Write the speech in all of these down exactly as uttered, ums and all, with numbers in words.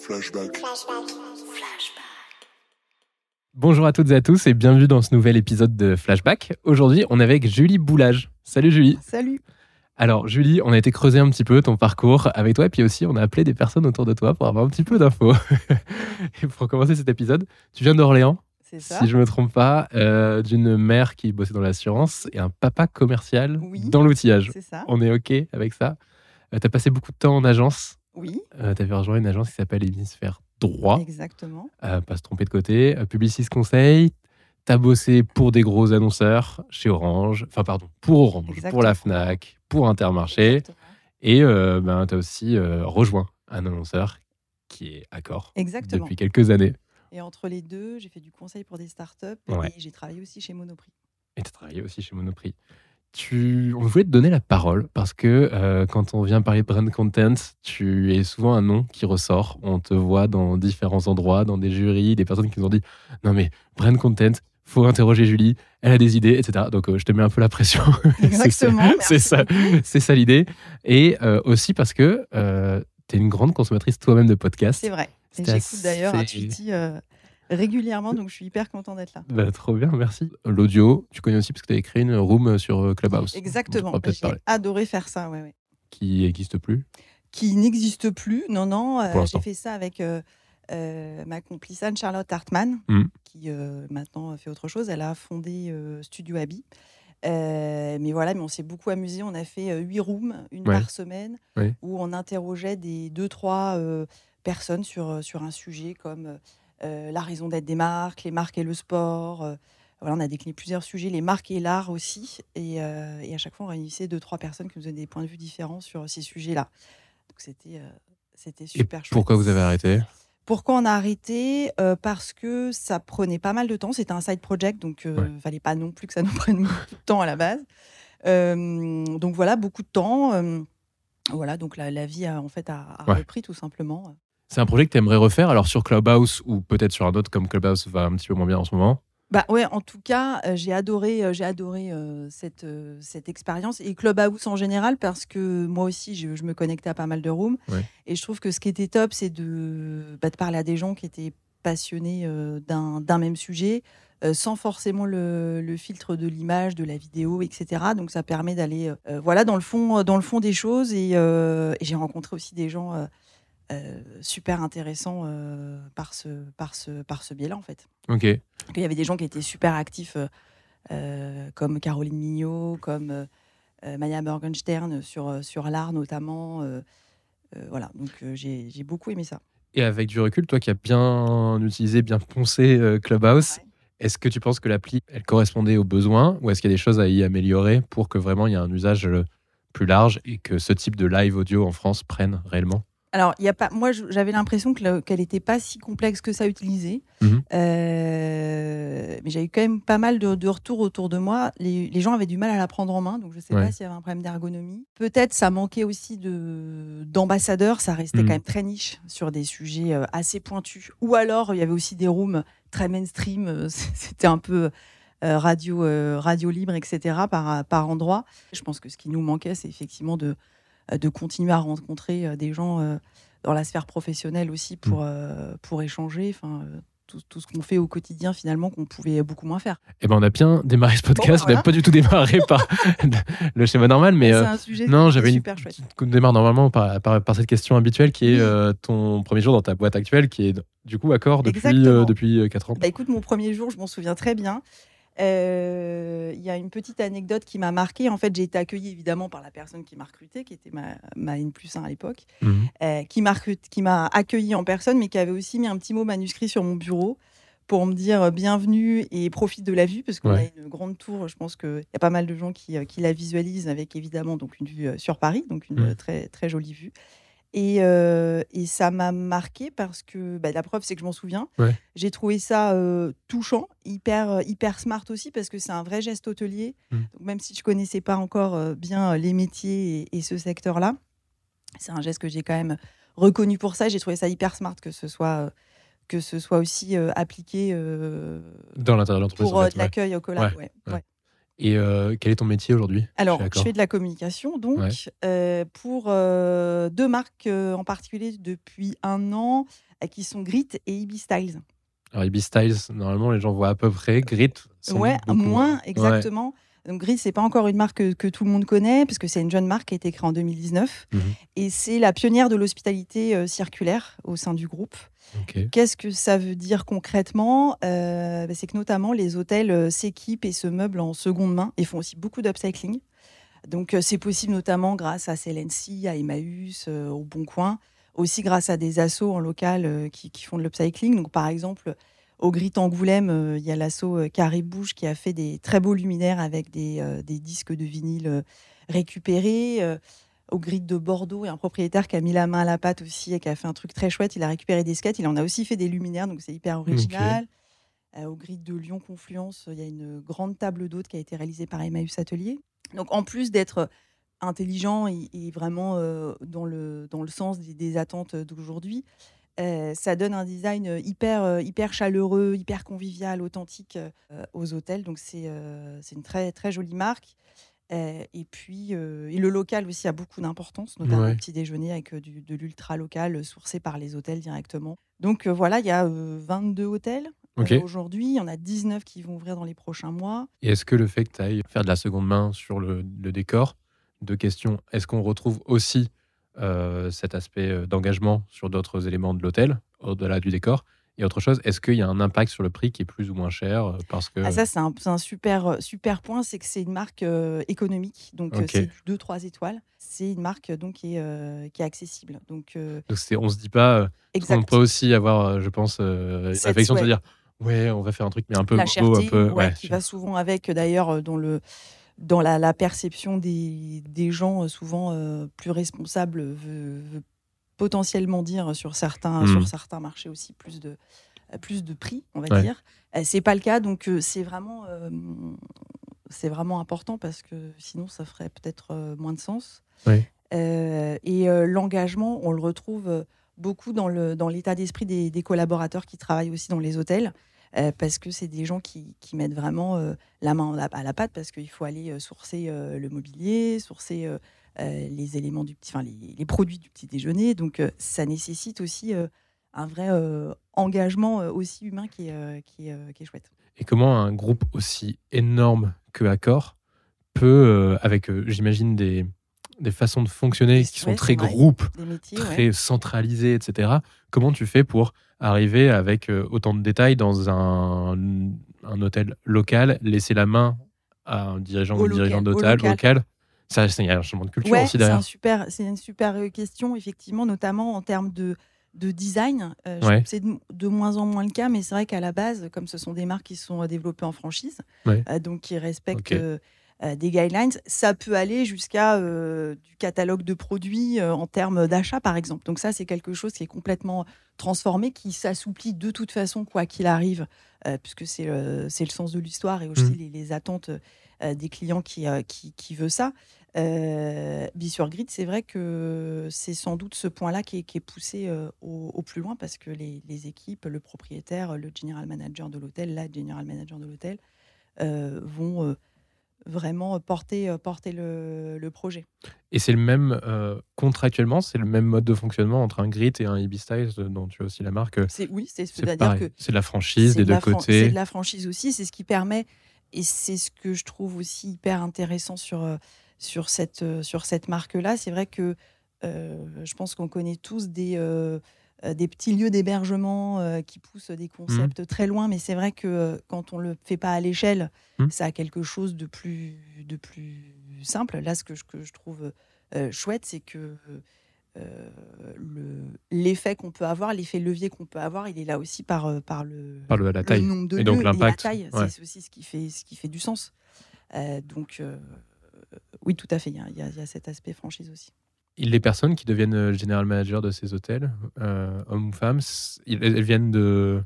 Flashback. Flashback. Flashback. Bonjour à toutes et à tous et bienvenue dans ce nouvel épisode de Flashback. Aujourd'hui, on est avec Julie Boulage. Salut Julie. Salut. Alors Julie, on a été creuser un petit peu ton parcours avec toi et puis aussi on a appelé des personnes autour de toi pour avoir un petit peu d'infos. Et pour commencer cet épisode, tu viens d'Orléans, c'est ça, si je ne me trompe pas, euh, d'une mère qui bossait dans l'assurance et un papa commercial, oui, dans l'outillage. C'est ça. On est OK avec ça. Euh, tu as passé beaucoup de temps en agence. Oui. Euh, tu avais rejoint une agence qui s'appelle l'Hémisphère Droit. Exactement. Euh, pas se tromper de côté. Publicis Conseil. T'as bossé pour des gros annonceurs chez Orange, enfin pardon, pour Orange, exactement, pour la Fnac, pour Intermarché. Exactement. Et euh, ben, t'as aussi euh, rejoint un annonceur qui est Accor, exactement, depuis quelques années. Et entre les deux, j'ai fait du conseil pour des startups, ouais, et j'ai travaillé aussi chez Monoprix. Et t'as travaillé aussi chez Monoprix. Tu... On voulait te donner la parole parce que euh, quand on vient parler brand content, tu es souvent un nom qui ressort. On te voit dans différents endroits, dans des jurys, des personnes qui nous ont dit « Non mais brand content, faut interroger Julie, elle a des idées, et cetera » Donc euh, je te mets un peu la pression. Exactement. c'est, ça, c'est ça l'idée. Et euh, aussi parce que euh, tu es une grande consommatrice toi-même de podcasts. C'est vrai. Et j'écoute assez... d'ailleurs Intuiti euh, régulièrement, donc je suis hyper content d'être là. Bah, trop bien, merci. L'audio, tu connais aussi parce que tu as écrit une room sur Clubhouse. Exactement, j'ai parler. adoré faire ça. Ouais, ouais. Qui n'existe plus Qui n'existe plus, non, non. Euh, j'ai fait ça avec euh, euh, ma complice Anne-Charlotte Hartmann, mmh, qui euh, maintenant fait autre chose. Elle a fondé euh, Studio Abbey. Euh, mais voilà, mais on s'est beaucoup amusé. On a fait euh, huit rooms, une, ouais, par semaine, ouais, où on interrogeait des deux, trois... Euh, personnes sur, sur un sujet comme euh, la raison d'être des marques, les marques et le sport. Euh, voilà, on a décliné plusieurs sujets, les marques et l'art aussi. Et, euh, et à chaque fois, on réunissait deux, trois personnes qui nous donnaient des points de vue différents sur ces sujets-là. Donc, c'était, euh, c'était super chouette. Pourquoi vous avez arrêté ? Pourquoi on a arrêté ? euh, Parce que ça prenait pas mal de temps. C'était un side project, donc euh, il, ouais, fallait pas non plus que ça nous prenne beaucoup de temps à la base. Euh, donc voilà, beaucoup de temps. Euh, voilà, donc la, la vie a, en fait, a, a, ouais, repris tout simplement. C'est un projet que tu aimerais refaire, alors sur Clubhouse ou peut-être sur un autre, comme Clubhouse va un petit peu moins bien en ce moment. Bah ouais, en tout cas, euh, j'ai adoré, euh, j'ai adoré euh, cette, euh, cette expérience et Clubhouse en général parce que moi aussi, je, je me connectais à pas mal de rooms, ouais, et je trouve que ce qui était top, c'est de, bah, de parler à des gens qui étaient passionnés euh, d'un, d'un même sujet, euh, sans forcément le, le filtre de l'image, de la vidéo, et cetera. Donc ça permet d'aller euh, voilà, dans le fond, dans le fond des choses et, euh, et j'ai rencontré aussi des gens... Euh, Euh, super intéressant euh, par ce, par ce, par ce biais-là, en fait. OK. Il y avait des gens qui étaient super actifs, euh, comme Caroline Mignot, comme euh, Maya Morgenstern, sur, sur l'art notamment. Euh, euh, voilà, donc euh, j'ai, j'ai beaucoup aimé ça. Et avec du recul, toi qui as bien utilisé, bien poncé euh, Clubhouse, ouais, est-ce que tu penses que l'appli, elle correspondait aux besoins ou est-ce qu'il y a des choses à y améliorer pour que vraiment il y ait un usage plus large et que ce type de live audio en France prenne réellement ? Alors, y a pas, moi, j'avais l'impression que le, qu'elle n'était pas si complexe que ça à utiliser. Mmh. Euh, mais j'avais eu quand même pas mal de, de retours autour de moi. Les, les gens avaient du mal à la prendre en main, donc je ne sais, ouais, pas s'il y avait un problème d'ergonomie. Peut-être ça manquait aussi de, d'ambassadeurs, ça restait, mmh, quand même très niche sur des sujets assez pointus. Ou alors, il y avait aussi des rooms très mainstream, c'était un peu... Euh, radio, euh, radio libre, et cetera, par, par endroit. Je pense que ce qui nous manquait, c'est effectivement de... de continuer à rencontrer des gens dans la sphère professionnelle aussi pour, mmh, pour échanger, enfin, tout, tout ce qu'on fait au quotidien finalement qu'on pouvait beaucoup moins faire. Eh ben, on a bien démarré ce podcast, bon, voilà, on n'a pas du tout démarré par le schéma normal, mais, mais c'est euh, un sujet non, j'avais super une, chouette. On démarre normalement par, par, par cette question habituelle qui est, oui, euh, ton premier jour dans ta boîte actuelle qui est du coup Accor depuis, euh, depuis quatre ans. Bah, écoute, mon premier jour, je m'en souviens très bien. Il euh, y a une petite anecdote qui m'a marquée. En fait, j'ai été accueillie évidemment par la personne qui m'a recrutée, qui était ma, ma N plus un à l'époque, mmh, euh, qui, m'a recrut, qui m'a accueillie en personne, mais qui avait aussi mis un petit mot manuscrit sur mon bureau pour me dire « bienvenue et profite de la vue », parce qu'on, ouais, a une grande tour, je pense qu'il y a pas mal de gens qui, qui la visualisent avec évidemment donc, une vue sur Paris, donc une, mmh, très, très jolie vue. Et, euh, et ça m'a marquée parce que bah, la preuve, c'est que je m'en souviens. Ouais. J'ai trouvé ça euh, touchant, hyper, hyper smart aussi, parce que c'est un vrai geste hôtelier. Mmh. Donc, même si je ne connaissais pas encore euh, bien les métiers et, et ce secteur-là, c'est un geste que j'ai quand même reconnu pour ça. J'ai trouvé ça hyper smart que ce soit, euh, que ce soit aussi euh, appliqué euh, dans l'intérieur de l'entreprise, pour euh, en fait, de l'accueil, ouais, au collab. Ouais. Ouais. Ouais. Ouais. Et euh, quel est ton métier aujourd'hui? Alors, je fais de la communication, donc, ouais. euh, pour euh, deux marques euh, en particulier depuis un an, euh, qui sont Grit et Ibis Styles. Alors, Ibis Styles, normalement, les gens voient à peu près. Grit, sans ouais, doute beaucoup. moins, exactement. Ouais. Donc, Grit, c'est pas encore une marque que, que tout le monde connaît, parce que c'est une jeune marque qui a été créée en deux mille dix-neuf. Mm-hmm. Et c'est la pionnière de l'hospitalité euh, circulaire au sein du groupe. Okay. Qu'est-ce que ça veut dire concrètement? euh, C'est que notamment les hôtels s'équipent et se meublent en seconde main et font aussi beaucoup d'upcycling. Donc c'est possible notamment grâce à Selency, à Emmaüs, euh, au Bon Coin, aussi grâce à des assos en local euh, qui, qui font de l'upcycling. Donc par exemple, au Grit Angoulême, il euh, y a l'asso Caribouche qui a fait des très beaux luminaires avec des, euh, des disques de vinyle euh, récupérés. Euh, Au Grit de Bordeaux, il y a un propriétaire qui a mis la main à la pâte aussi et qui a fait un truc très chouette. Il a récupéré des skates, il en a aussi fait des luminaires, donc c'est hyper original. Okay. Euh, au Grit de Lyon Confluence, il y a une grande table d'hôte qui a été réalisée par Emmaüs Atelier. Donc en plus d'être intelligent et, et vraiment euh, dans, le, dans le sens des, des attentes d'aujourd'hui, euh, ça donne un design hyper, hyper chaleureux, hyper convivial, authentique euh, aux hôtels. Donc c'est, euh, c'est une très, très jolie marque. Et puis, euh, et le local aussi a beaucoup d'importance, notamment ouais. le petit déjeuner avec du, de l'ultra local sourcé par les hôtels directement. Donc euh, voilà, il y a euh, vingt-deux hôtels okay. euh, aujourd'hui, il y en a dix-neuf qui vont ouvrir dans les prochains mois. Et est-ce que le fait que tu ailles faire de la seconde main sur le, le décor, deux questions, est-ce qu'on retrouve aussi euh, cet aspect d'engagement sur d'autres éléments de l'hôtel, au-delà du décor? Et autre chose, est-ce qu'il y a un impact sur le prix qui est plus ou moins cher parce que... ah, ça, c'est un, c'est un super, super point. C'est que c'est une marque euh, économique. Donc, okay. euh, c'est deux trois étoiles. C'est une marque donc, qui, est, euh, qui est accessible. Donc, euh... donc c'est, on ne se dit pas... On peut aussi avoir, je pense, euh, une réflexion de se dire « Ouais, on va faire un truc, mais un peu la cherté, beau, un peu... » ouais, ouais, qui va souvent avec, d'ailleurs, dans, le, dans la, la perception des, des gens souvent euh, plus responsables veut, veut potentiellement dire sur certains, mmh. sur certains marchés aussi plus de, plus de prix, on va ouais. dire. C'est pas le cas, donc c'est vraiment, euh, c'est vraiment important parce que sinon ça ferait peut-être moins de sens. Oui. Euh, et euh, l'engagement, on le retrouve beaucoup dans, le, dans l'état d'esprit des, des collaborateurs qui travaillent aussi dans les hôtels euh, parce que c'est des gens qui, qui mettent vraiment euh, la main à la pâte parce qu'il faut aller sourcer euh, le mobilier, sourcer... Euh, Euh, les éléments du petit, enfin les, les produits du petit déjeuner. Donc euh, ça nécessite aussi euh, un vrai euh, engagement euh, aussi humain qui est, euh, qui, est, euh, qui est chouette. Et comment un groupe aussi énorme que Accor peut, euh, avec euh, j'imagine des, des façons de fonctionner qui sont ouais, très groupes, métiers, très ouais. centralisées, et cetera. Comment tu fais pour arriver avec euh, autant de détails dans un, un hôtel local, laisser la main à un dirigeant ou une dirigeante d'hôtel local, local ça, c'est un changement de culture ouais, aussi derrière. C'est, un super, c'est une super question, effectivement, notamment en termes de, de design. Euh, ouais. C'est de, de moins en moins le cas, mais c'est vrai qu'à la base, comme ce sont des marques qui sont développées en franchise, ouais. euh, donc qui respectent okay. euh, euh, des guidelines, ça peut aller jusqu'à euh, du catalogue de produits euh, en termes d'achat, par exemple. Donc ça, c'est quelque chose qui est complètement transformé, qui s'assouplit de toute façon, quoi qu'il arrive, euh, puisque c'est, euh, c'est le sens de l'histoire et aussi mmh. les, les attentes euh, des clients qui, euh, qui, qui veulent ça. Euh, sur Grit, c'est vrai que c'est sans doute ce point-là qui est, qui est poussé euh, au, au plus loin parce que les, les équipes, le propriétaire, le general manager de l'hôtel, la general manager de l'hôtel euh, vont euh, vraiment porter, porter le, le projet. Et c'est le même euh, contractuellement, c'est le même mode de fonctionnement entre un Grit et un Ibis Styles dont tu as aussi la marque. C'est, oui, c'est, c'est, c'est pareil. Que c'est de la franchise des de deux fran- côtés. C'est de la franchise aussi, c'est ce qui permet et c'est ce que je trouve aussi hyper intéressant sur euh, Sur cette, euh, sur cette marque-là. C'est vrai que euh, je pense qu'on connaît tous des, euh, des petits lieux d'hébergement euh, qui poussent des concepts mmh. très loin, mais c'est vrai que euh, quand on ne le fait pas à l'échelle, mmh. ça a quelque chose de plus, de plus simple. Là, ce que je, que je trouve euh, chouette, c'est que euh, le, l'effet qu'on peut avoir, l'effet levier qu'on peut avoir, il est là aussi par, par, le, par le, la taille. Le nombre de et lieux donc l'impact. Et la taille. Ouais. C'est aussi ce qui fait, ce qui fait du sens. Euh, donc... Euh, Oui, tout à fait. Il y, a, il y a cet aspect franchise aussi. Et les personnes qui deviennent général manager de ces hôtels, euh, hommes ou femmes, elles viennent de,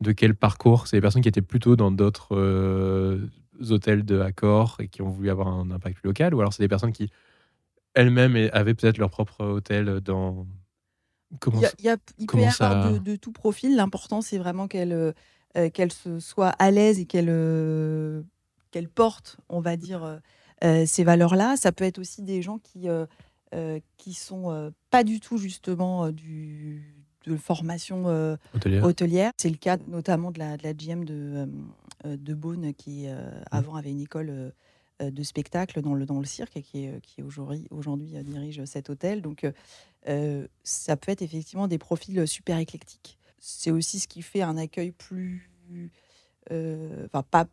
de quel parcours? C'est des personnes qui étaient plutôt dans d'autres euh, hôtels de Accor et qui ont voulu avoir un impact plus local? Ou alors c'est des personnes qui, elles-mêmes, avaient peut-être leur propre hôtel dans... Comment, il, y a, il, y a, il peut y avoir ça... de, de tout profil. L'important, c'est vraiment qu'elles, euh, qu'elles soient à l'aise et qu'elles... Euh, qu'elles portent, on va dire, euh, ces valeurs-là. Ça peut être aussi des gens qui euh, euh, qui sont euh, pas du tout justement euh, du de formation euh, hôtelière. hôtelière. C'est le cas notamment de la, de la G M de, euh, de Beaune qui euh, mmh. avant avait une école euh, de spectacle dans le, dans le cirque et qui, est, qui aujourd'hui, aujourd'hui dirige cet hôtel. Donc euh, ça peut être effectivement des profils super éclectiques. C'est aussi ce qui fait un accueil plus... Euh, enfin, pas,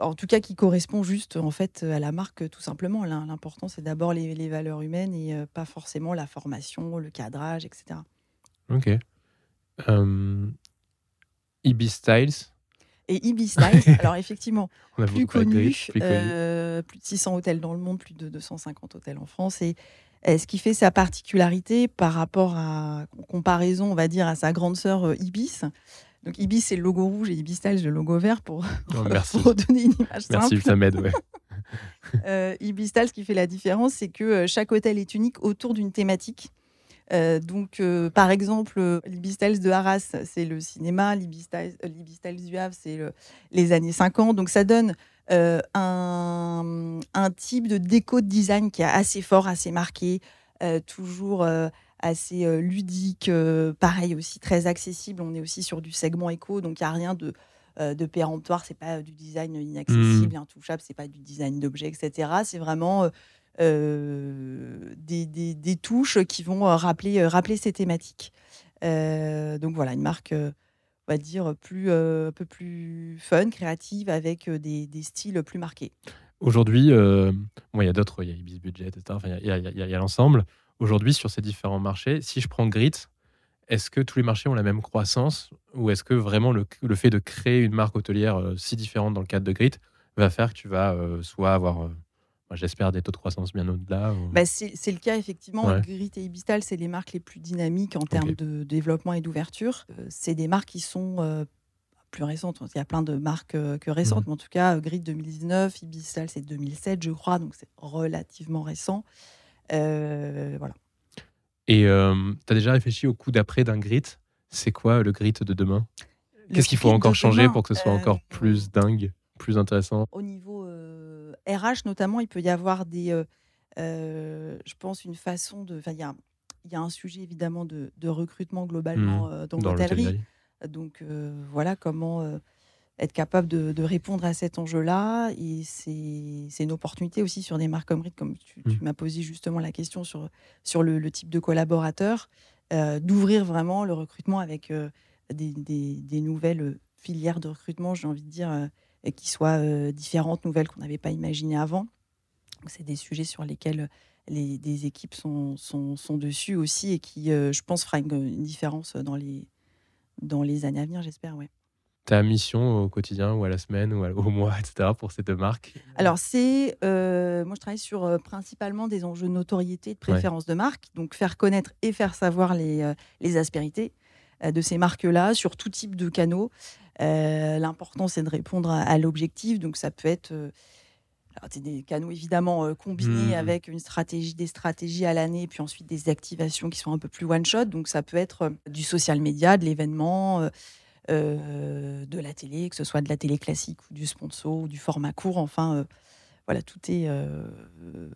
en tout cas qui correspond juste en fait, à la marque tout simplement. L'important, c'est d'abord les, les valeurs humaines et euh, pas forcément la formation, le cadrage, et cetera. Ok. Um, Ibis Styles. Et Ibis Styles, alors effectivement, plus connu, euh, plus de six cents hôtels dans le monde, plus de deux cent cinquante hôtels en France. Et euh, ce qui fait sa particularité par rapport à, en comparaison, on va dire, à sa grande sœur euh, Ibis. Donc Ibis, c'est le logo rouge et Ibis Styles, le logo vert, pour, oh, merci. Pour donner une image simple. Merci, ça m'aide, ouais. euh, Ibis Styles, ce qui fait la différence, c'est que chaque hôtel est unique autour d'une thématique. Euh, donc, euh, par exemple, euh, l'Ibis Styles de Arras, c'est le cinéma, l'Ibis Styles, euh, l'Ibis Styles du Havre, c'est le, les années cinquante. Donc, ça donne euh, un, un type de déco de design qui est assez fort, assez marqué, euh, toujours euh, assez euh, ludique, euh, pareil aussi très accessible. On est aussi sur du segment éco, donc il n'y a rien de, euh, de péremptoire, c'est pas du design inaccessible, mmh. intouchable, c'est pas du design d'objets, et cetera. C'est vraiment... Euh, Euh, des, des, des touches qui vont rappeler, rappeler ces thématiques. Euh, donc voilà, une marque, euh, on va dire, plus, euh, un peu plus fun, créative, avec des, des styles plus marqués. Aujourd'hui, euh, bon, il y a d'autres, il y a Ibis Budget, et cetera. Enfin, il y a, il y a, il y a l'ensemble. Aujourd'hui, sur ces différents marchés, si je prends Grit, est-ce que tous les marchés ont la même croissance ou est-ce que vraiment le, le fait de créer une marque hôtelière euh, si différente dans le cadre de Grit va faire que tu vas euh, soit avoir... Euh, Moi, j'espère des taux de croissance bien au-delà. Ou... Bah c'est, c'est le cas, effectivement. Ouais. Grit et Ibis Styles, c'est les marques les plus dynamiques en termes okay. de développement et d'ouverture. C'est des marques qui sont euh, plus récentes. Il y a plein de marques euh, que récentes, mmh. mais en tout cas, Grit deux mille dix-neuf, Ibis Styles, c'est deux mille sept, je crois, donc c'est relativement récent. Euh, voilà. Et euh, tu as déjà réfléchi au coup d'après d'un Grit ? C'est quoi le Grit de demain ? le Qu'est-ce qu'il faut encore changer demain, pour que ce soit euh... encore plus dingue, plus intéressant ? Au niveau... Euh... R H notamment, il peut y avoir des, euh, euh, je pense, une façon de... Enfin, il y, y a un sujet évidemment de, de recrutement globalement mmh, euh, dans, dans l'hôtellerie. l'hôtellerie. Donc euh, voilà comment euh, être capable de, de répondre à cet enjeu-là. Et c'est, c'est une opportunité aussi sur des marques comme Grit, comme tu, mmh. tu m'as posé justement la question sur, sur le, le type de collaborateur, euh, d'ouvrir vraiment le recrutement avec euh, des, des, des nouvelles filières de recrutement, j'ai envie de dire... Euh, qui soient euh, différentes, nouvelles qu'on n'avait pas imaginées avant. Donc, c'est des sujets sur lesquels les, des équipes sont, sont, sont dessus aussi et qui, euh, je pense, fera une, une différence dans les, dans les années à venir, j'espère. Ouais. Ta mission au quotidien ou à la semaine ou au mois, et cetera pour ces deux marques ? Alors, c'est, euh, moi, je travaille sur euh, principalement des enjeux de notoriété et de préférence ouais. de marque. Donc, faire connaître et faire savoir les, euh, les aspérités euh, de ces marques-là sur tout type de canaux. Euh, l'important, c'est de répondre à, à l'objectif. Donc, ça peut être euh, alors, c'est des canaux, évidemment, euh, combinés mmh. avec une stratégie, des stratégies à l'année, puis ensuite des activations qui sont un peu plus one-shot. Donc, ça peut être euh, du social media, de l'événement, euh, euh, de la télé, que ce soit de la télé classique ou du sponsor ou du format court. Enfin, euh, voilà, tout est... Euh, euh,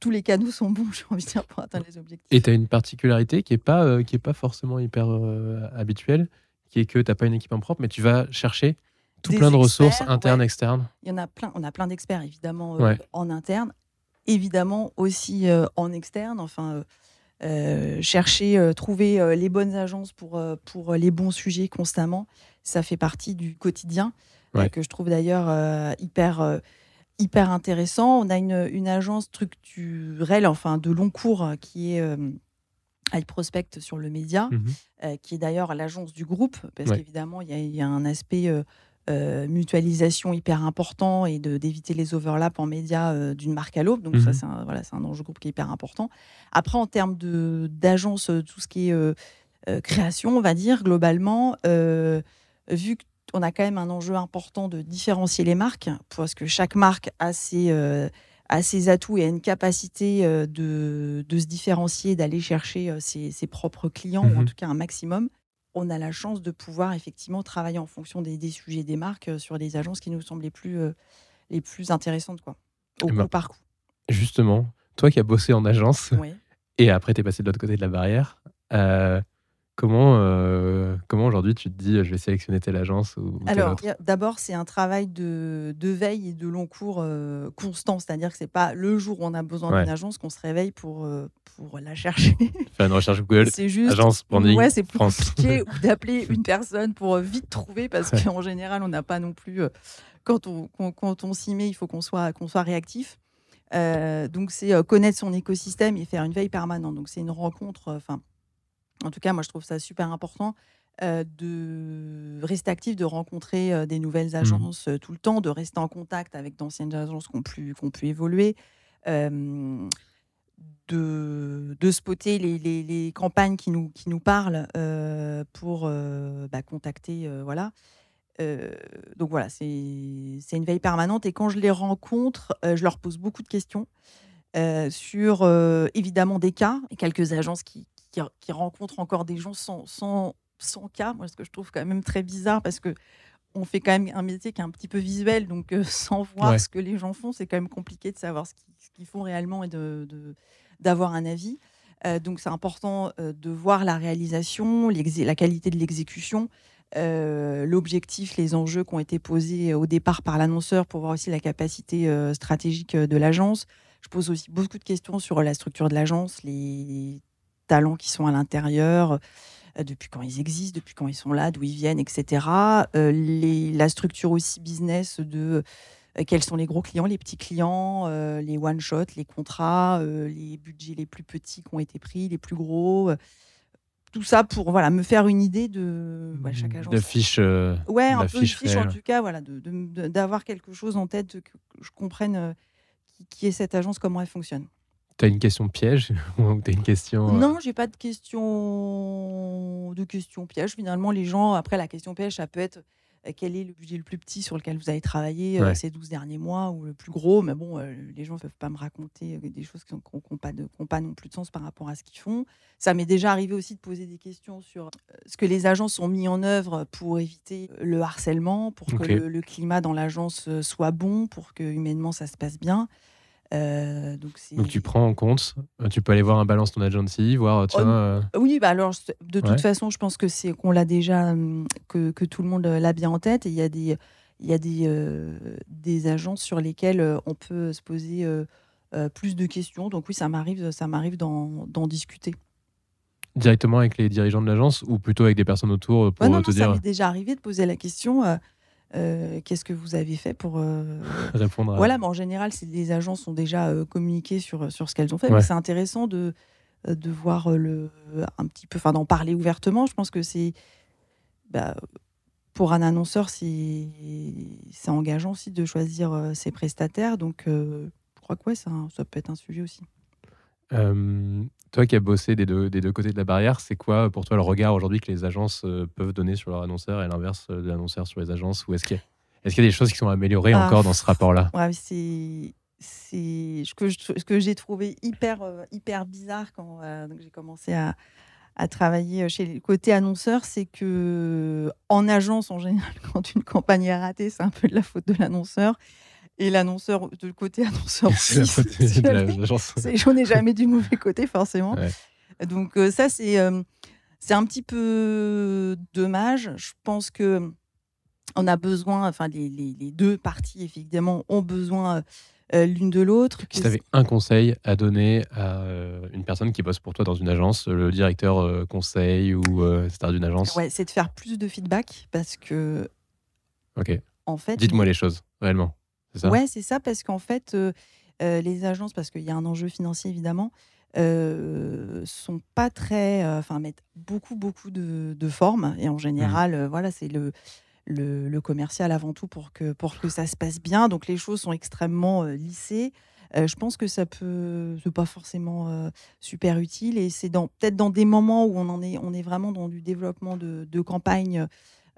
tous les canaux sont bons, j'ai envie de dire, pour atteindre les objectifs. Et tu as une particularité qui n'est pas, euh, qui est pas forcément hyper euh, habituelle, qui est que tu n'as pas une équipe en propre, mais tu vas chercher tout des plein de experts, ressources internes, ouais. externes. Il y en a plein. On a plein d'experts, évidemment, euh, ouais. en interne. Évidemment, aussi euh, en externe. Enfin, euh, chercher, euh, trouver euh, les bonnes agences pour, euh, pour les bons sujets constamment, ça fait partie du quotidien, ouais. euh, que je trouve d'ailleurs euh, hyper, euh, hyper intéressant. On a une, une agence structurelle, enfin, de long cours, qui est... Euh, avec Prospect sur le média, mmh. euh, qui est d'ailleurs l'agence du groupe, parce ouais. qu'évidemment, il y, y a un aspect euh, euh, mutualisation hyper important et de, d'éviter les overlaps en médias euh, d'une marque à l'autre. Donc, mmh. ça, c'est un, voilà, c'est un enjeu groupe qui est hyper important. Après, en termes de, d'agence, tout ce qui est euh, euh, création, on va dire, globalement, euh, vu qu'on a quand même un enjeu important de différencier les marques, parce que chaque marque a ses... Euh, à ses atouts et à une capacité de, de se différencier, d'aller chercher ses, ses propres clients, mmh. ou en tout cas un maximum, on a la chance de pouvoir effectivement travailler en fonction des, des sujets des marques sur des agences qui nous semblent les plus, euh, les plus intéressantes, quoi, au coup ben, par coup. Justement, toi qui as bossé en agence, oui. et après t'es passé de l'autre côté de la barrière, euh, comment, euh, comment aujourd'hui tu te dis je vais sélectionner telle agence ou, ou Alors, telle autre? D'abord, c'est un travail de, de veille et de long cours euh, constant, c'est-à-dire que c'est pas le jour où on a besoin ouais. d'une agence qu'on se réveille pour, euh, pour la chercher. Faire une recherche Google, c'est juste, agence, branding, ouais, c'est plus France. Compliqué d'appeler une personne pour vite trouver parce ouais. qu'en général, on n'a pas non plus... Euh, Quand on, quand, quand on s'y met, il faut qu'on soit, qu'on soit réactif. Euh, donc, c'est connaître son écosystème et faire une veille permanente. Donc, c'est une rencontre. Enfin, euh, en tout cas, moi, je trouve ça super important euh, de rester actif, de rencontrer euh, des nouvelles agences mmh. tout le temps, de rester en contact avec d'anciennes agences qui ont pu, qui ont pu évoluer, euh, de, de spotter les, les, les campagnes qui nous, qui nous parlent euh, pour euh, bah, contacter... Euh, voilà. Euh, donc voilà, c'est, c'est une veille permanente. Et quand je les rencontre, euh, je leur pose beaucoup de questions euh, sur euh, évidemment des cas. Et quelques agences qui, qui, qui rencontrent encore des gens sans, sans, sans cas. Moi, ce que je trouve quand même très bizarre parce qu'on fait quand même un métier qui est un petit peu visuel. Donc euh, sans voir ouais. ce que les gens font, c'est quand même compliqué de savoir ce qu'ils, ce qu'ils font réellement et de, de, d'avoir un avis. Euh, donc c'est important euh, de voir la réalisation, la qualité de l'exécution. Euh, l'objectif, les enjeux qui ont été posés au départ par l'annonceur pour voir aussi la capacité euh, stratégique de l'agence. Je pose aussi beaucoup de questions sur la structure de l'agence, les talents qui sont à l'intérieur, euh, depuis quand ils existent, depuis quand ils sont là, d'où ils viennent, et cetera. Euh, les, la structure aussi business de euh, quels sont les gros clients, les petits clients, euh, les one-shots, les contrats, euh, les budgets les plus petits qui ont été pris, les plus gros... Euh, Tout ça pour voilà, me faire une idée de ouais, chaque agence. De fiche. Euh, ouais, un peu fiche, fiche en tout cas, voilà, de, de, de, d'avoir quelque chose en tête, que je comprenne euh, qui, qui est cette agence, comment elle fonctionne. Tu as une question piège ou tu as une question. Euh... Non, j'ai pas de question, de question piège. Finalement, les gens, après la question piège, ça peut être euh, quel est le budget le plus petit sur lequel vous avez travaillé ouais. euh, ces douze derniers mois ou le plus gros. Mais bon, euh, les gens ne peuvent pas me raconter des choses qui n'ont pas, pas non plus de sens par rapport à ce qu'ils font. Ça m'est déjà arrivé aussi de poser des questions sur ce que les agences ont mis en œuvre pour éviter le harcèlement, pour okay. que le, le climat dans l'agence soit bon, pour que humainement ça se passe bien. Euh, donc, c'est... donc tu prends en compte, tu peux aller voir un balance ton agency, voir tiens. Oh, euh... Oui, bah alors de toute ouais. façon, je pense que c'est qu'on l'a déjà, que, que tout le monde l'a bien en tête. Et il y a des, il y a des, euh, des agences sur lesquelles on peut se poser euh, euh, plus de questions. Donc oui, ça m'arrive, ça m'arrive d'en, d'en discuter. Directement avec les dirigeants de l'agence ou plutôt avec des personnes autour pour ouais, non, te non, dire... Ça m'est déjà arrivé de poser la question euh, euh, qu'est-ce que vous avez fait pour... Euh... répondre à... Voilà, mais en général, c'est, les agences ont déjà euh, communiqué sur, sur ce qu'elles ont fait, ouais. mais c'est intéressant de, de voir le, un petit peu... Enfin, d'en parler ouvertement. Je pense que c'est... Bah, pour un annonceur, c'est, c'est engageant aussi de choisir ses prestataires. Donc, euh, je crois que ouais, ça, ça peut être un sujet aussi. Euh, toi qui as bossé des deux, des deux côtés de la barrière, c'est quoi pour toi le regard aujourd'hui que les agences peuvent donner sur leurs annonceurs et l'inverse de l'annonceur sur les agences, ou est-ce qu'il y a, est-ce qu'il y a des choses qui sont améliorées ah, encore dans ce rapport-là? Ouais, c'est, c'est ce que, je, ce que j'ai trouvé hyper, hyper bizarre quand euh, donc j'ai commencé à, à travailler chez les côtés annonceurs, c'est qu'en agence en général, quand une campagne est ratée, c'est un peu de la faute de l'annonceur. Et l'annonceur, de côté annonceur, c'est si, côté si de l'agence. On n'est jamais du mauvais côté, forcément. Ouais. Donc euh, ça, c'est, euh, c'est un petit peu dommage. Je pense qu'on a besoin, enfin, les, les, les deux parties, évidemment, ont besoin euh, l'une de l'autre. Si tu avais un conseil à donner à une personne qui bosse pour toi dans une agence, le directeur euh, conseil ou euh, star d'une agence ouais, c'est de faire plus de feedback parce que... Ok. En fait, dites-moi les choses, réellement. C'est ça ? Ouais, c'est ça, parce qu'en fait, euh, euh, les agences, parce qu'il y a un enjeu financier évidemment, euh, sont pas très, enfin euh, mettent beaucoup beaucoup de, de formes et en général, mmh. euh, voilà, c'est le, le le commercial avant tout pour que pour que ça se passe bien. Donc les choses sont extrêmement euh, lissées. Euh, je pense que ça peut, c'est pas forcément euh, super utile et c'est dans peut-être dans des moments où on en est, on est vraiment dans du développement de, de campagne.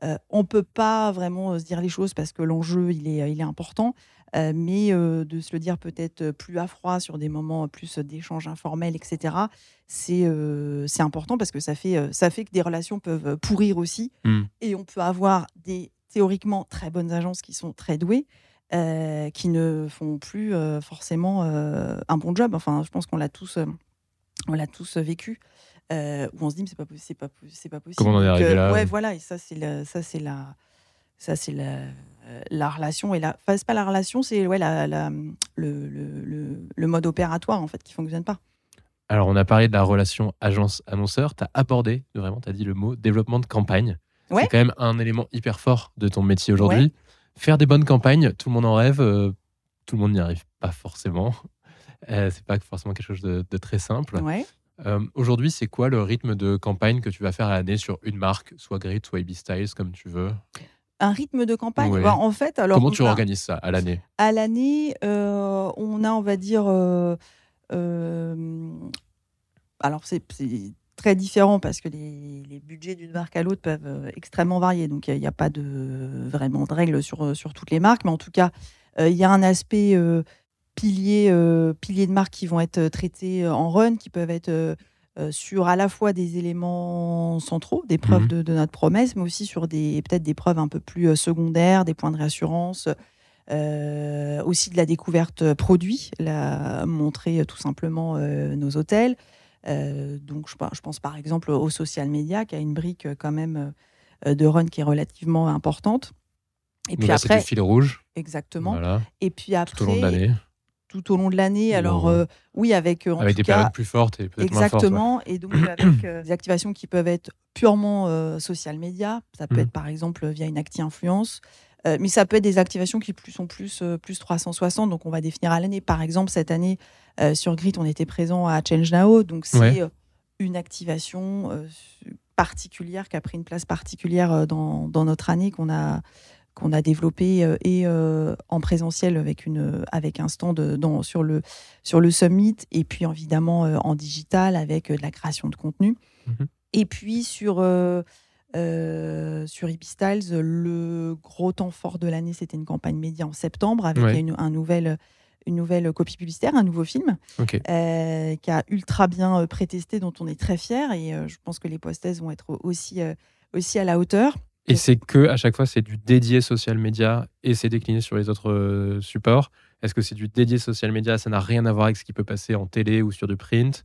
Euh, on ne peut pas vraiment se dire les choses parce que l'enjeu, il est, il est important, euh, mais euh, de se le dire peut-être plus à froid sur des moments plus d'échanges informels, et cetera, c'est, euh, c'est important parce que ça fait, ça fait que des relations peuvent pourrir aussi. Mmh. Et on peut avoir des théoriquement très bonnes agences qui sont très douées, euh, qui ne font plus euh, forcément euh, un bon job. Enfin, je pense qu'on l'a tous, euh, on l'a tous vécu. Euh, où on se dit mais c'est pas c'est pas c'est pas possible. Comment on en est arrivé euh, là? Ouais, voilà. Et ça c'est la, ça c'est la ça c'est la euh, la relation et la enfin, c'est pas la relation, c'est ouais la, la le, le le le mode opératoire en fait qui fonctionne pas. Alors on a parlé de la relation agence annonceur. T'as abordé vraiment, t'as dit le mot développement de campagne. Ouais. C'est quand même un élément hyper fort de ton métier aujourd'hui. Ouais. Faire des bonnes campagnes, tout le monde en rêve, euh, tout le monde n'y arrive pas forcément. Euh, c'est pas forcément quelque chose de, de très simple. Ouais. Euh, aujourd'hui, c'est quoi le rythme de campagne que tu vas faire à l'année sur une marque, soit Grit, soit Ibis Styles, comme tu veux? Un rythme de campagne ouais. bah, en fait, alors, comment tu a... organises ça à l'année? À l'année, euh, on a, on va dire... Euh, euh, alors, c'est, c'est très différent parce que les, les budgets d'une marque à l'autre peuvent extrêmement varier. Donc, il n'y a, a pas de, vraiment de règles sur, sur toutes les marques. Mais en tout cas, il euh, y a un aspect... Euh, Piliers, euh, piliers de marque qui vont être traités en run, qui peuvent être euh, sur à la fois des éléments centraux, des preuves mmh. de, de notre promesse, mais aussi sur des, peut-être des preuves un peu plus secondaires, des points de réassurance, euh, aussi de la découverte produit, la, montrer tout simplement euh, nos hôtels. Euh, donc je, je pense par exemple au social media, qui a une brique quand même euh, de run qui est relativement importante. Et donc puis là, après, c'est du fil rouge. Exactement. Voilà. Et puis après, tout au long de l'année. tout au long de l'année. Alors, euh, oui, avec... Euh, en avec tout des cas, périodes plus fortes et peut-être moins fortes. Exactement. Ouais. Et donc, avec euh, des activations qui peuvent être purement euh, social media. Ça peut mmh. être, par exemple, via une acti influence. Euh, mais ça peut être des activations qui plus, sont plus, euh, plus trois cent soixante. Donc, on va définir à l'année. Par exemple, cette année, euh, sur Grit, on était présent à Change Now. Donc, c'est ouais. une activation euh, particulière qui a pris une place particulière euh, dans, dans notre année qu'on a... qu'on a développé euh, et euh, en présentiel avec une avec un stand dans sur le sur le summit et puis évidemment euh, en digital avec euh, de la création de contenu mm-hmm. et puis sur euh, euh, sur Ibis Styles, le gros temps fort de l'année c'était une campagne média en septembre avec ouais. une un nouvel une nouvelle copie publicitaire, un nouveau film okay. euh, qui a ultra bien pré-testé, dont on est très fiers et euh, je pense que les post-tests vont être aussi euh, aussi à la hauteur. Et c'est que, à chaque fois, c'est du dédié social media et c'est décliné sur les autres euh, supports. Est-ce que c'est du dédié social media? Ça n'a rien à voir avec ce qui peut passer en télé ou sur du print.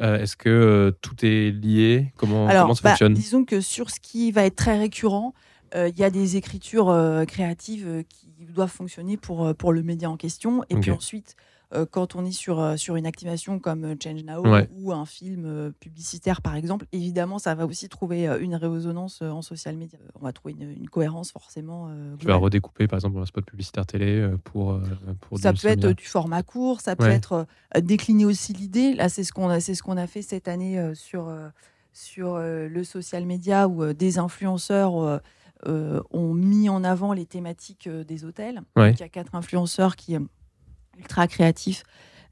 Euh, est-ce que euh, tout est lié? Comment, Alors, comment ça bah, fonctionne? Disons que sur ce qui va être très récurrent, il euh, y a des écritures euh, créatives euh, qui doivent fonctionner pour, pour le média en question. Et okay. puis ensuite, euh, quand on est sur, sur une activation comme Change Now ouais. ou un film euh, publicitaire, par exemple, évidemment, ça va aussi trouver euh, une résonance euh, en social media. On va trouver une, une cohérence forcément. Euh, tu vas redécouper, par exemple, un spot publicitaire télé euh, pour, euh, pour... Ça peut être euh, du format court, ça peut ouais. être euh, décliner aussi l'idée. Là, c'est ce qu'on a, c'est ce qu'on a fait cette année euh, sur, euh, sur euh, le social media où euh, des influenceurs... Euh, Euh, ont mis en avant les thématiques euh, des hôtels. Ouais. Donc, il y a quatre influenceurs qui, ultra créatifs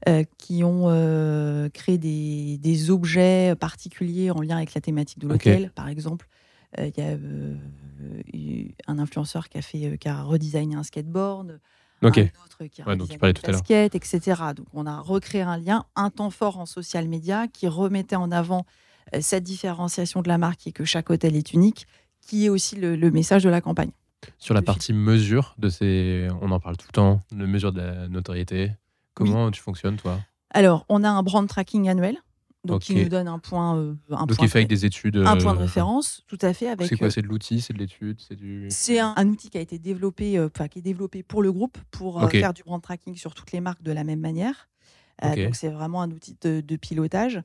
euh, qui ont euh, créé des, des objets particuliers en lien avec la thématique de l'hôtel. Okay. Par exemple, il euh, y a euh, un influenceur qui a, fait, euh, qui a redesigné un skateboard, okay. un autre qui a ouais, redesigné une casquette, et cetera. Donc, on a recréé un lien, un temps fort en social media qui remettait en avant euh, cette différenciation de la marque et que chaque hôtel est unique, qui est aussi le, le message de la campagne. Sur la partie mesure de ces... On en parle tout le temps, de mesure de la notoriété. Comment oui. tu fonctionnes, toi? Alors, on a un brand tracking annuel, donc okay. qui nous donne un point... Euh, un donc, point il fait avec des études... Un point de référence, tout à fait. Avec, c'est quoi? C'est de l'outil? C'est de l'étude? C'est, du... c'est un, un outil qui a été développé, euh, qui est développé pour le groupe, pour okay. euh, faire du brand tracking sur toutes les marques de la même manière. Euh, okay. Donc, c'est vraiment un outil de, de pilotage.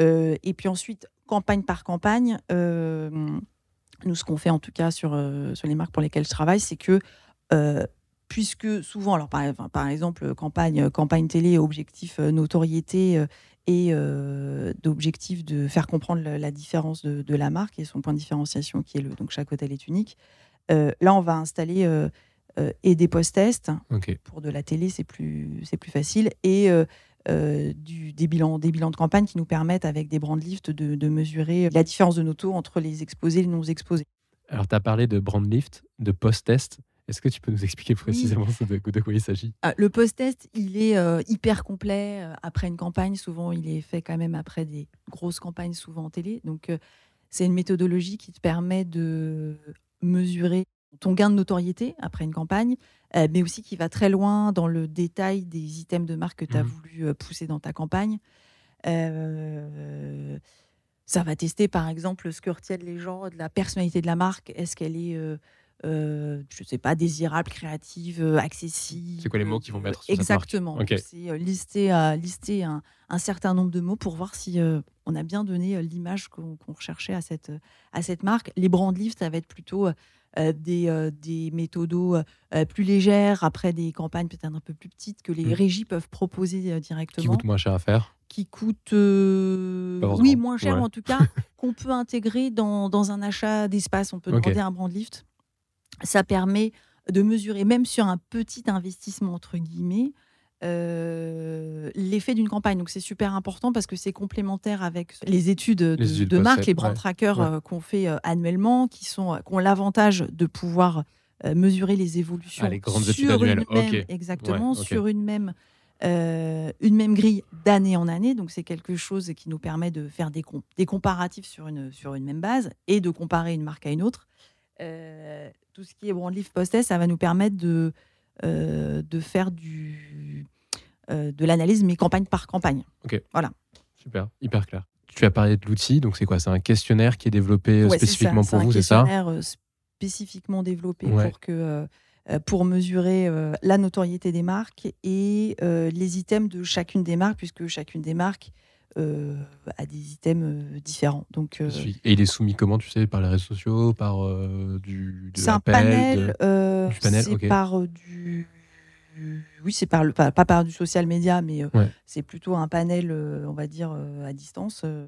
Euh, et puis ensuite, campagne par campagne... Euh, Nous, ce qu'on fait en tout cas sur, euh, sur les marques pour lesquelles je travaille, c'est que, euh, puisque souvent, alors par, enfin, par exemple, campagne, campagne télé, objectif euh, notoriété euh, et euh, d'objectif de faire comprendre la, la différence de, de la marque et son point de différenciation qui est le. Donc chaque hôtel est unique. Euh, là, on va installer euh, euh, et des post-tests. Okay. Pour de la télé, c'est plus, c'est plus facile. Et. Euh, Euh, du, des, bilans, des bilans de campagne qui nous permettent, avec des brand lift, de, de mesurer la différence de nos taux entre les exposés et les non-exposés. Alors, tu as parlé de brand lift, de post-test. Est-ce que tu peux nous expliquer précisément oui. de, de quoi il s'agit? ah, Le post-test, il est euh, hyper complet. Après une campagne, souvent, il est fait quand même après des grosses campagnes, souvent en télé. Donc, euh, c'est une méthodologie qui te permet de mesurer ton gain de notoriété après une campagne, euh, mais aussi qui va très loin dans le détail des items de marque que tu as mmh. voulu pousser dans ta campagne. Euh, ça va tester, par exemple, ce que retiennent les gens de la personnalité de la marque. Est-ce qu'elle est, euh, euh, je ne sais pas, désirable, créative, accessible? C'est quoi les mots qu'ils vont mettre sur Exactement. cette marque? Exactement. Okay. C'est lister, euh, lister un, un certain nombre de mots pour voir si euh, on a bien donné l'image qu'on, qu'on recherchait à cette, à cette marque. Les brand lift, ça va être plutôt... Euh, des, euh, des méthodos euh, plus légères, après des campagnes peut-être un peu plus petites que les mmh. régies peuvent proposer euh, directement. Qui coûtent moins cher à faire. Qui coûtent, euh, oui, moins cher ouais. en tout cas, qu'on peut intégrer dans, dans un achat d'espace. On peut okay. demander un brand lift. Ça permet de mesurer, même sur un petit investissement, entre guillemets, Euh, l'effet d'une campagne. Donc, c'est super important parce que c'est complémentaire avec les études de, les études de marque, sept, les brand ouais. trackers ouais. Euh, qu'on fait euh, annuellement, qui sont, qui ont l'avantage de pouvoir euh, mesurer les évolutions ah, les grandes sur, études une même, okay. exactement, ouais, okay. sur une même, euh, une même grille d'année en année. Donc, c'est quelque chose qui nous permet de faire des, comp- des comparatifs sur une, sur une même base et de comparer une marque à une autre. Euh, tout ce qui est brand lift post-test, ça va nous permettre de, euh, de faire du... Euh, de l'analyse, mais campagne par campagne. Ok. Voilà. Super, hyper clair. Tu as parlé de l'outil, donc c'est quoi? C'est un questionnaire qui est développé ouais, spécifiquement c'est ça, pour c'est vous, c'est ça? Un questionnaire spécifiquement développé ouais. pour, que, euh, pour mesurer euh, la notoriété des marques et euh, les items de chacune des marques, puisque chacune des marques euh, a des items euh, différents. Donc, euh, et il est soumis comment, tu sais? Par les réseaux sociaux? Par euh, du, de c'est l'appel, un panel, de, euh, du panel. C'est okay. par euh, du... Oui, c'est par le, pas, pas par du social media, mais euh, ouais. c'est plutôt un panel, euh, on va dire, euh, à distance, euh,